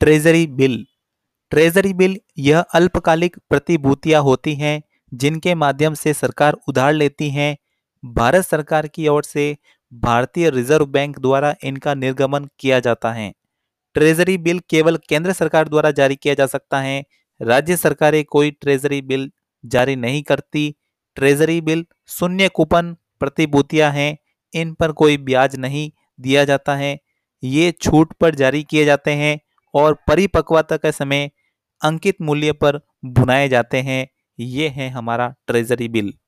Treasury bill. Treasury bill यह अल्पकालिक प्रतिभूतियां होती हैं जिनके माध्यम से सरकार उधार लेती हैं। भारत सरकार की ओर से भारतीय रिजर्व बैंक द्वारा इनका निर्गमन किया जाता है। ट्रेजरी बिल केवल केंद्र सरकार द्वारा जारी किया जा सकता है। राज्य सरकारें कोई ट्रेजरी बिल जारी नहीं करती। ट्रेजरी बिल शून्य कूपन प्रतिभूतियां हैं, इन पर कोई ब्याज नहीं दिया जाता है। ये छूट पर जारी किए जाते हैं और परिपक्वता के समय अंकित मूल्य पर भुनाए जाते हैं। ये है हमारा ट्रेजरी बिल।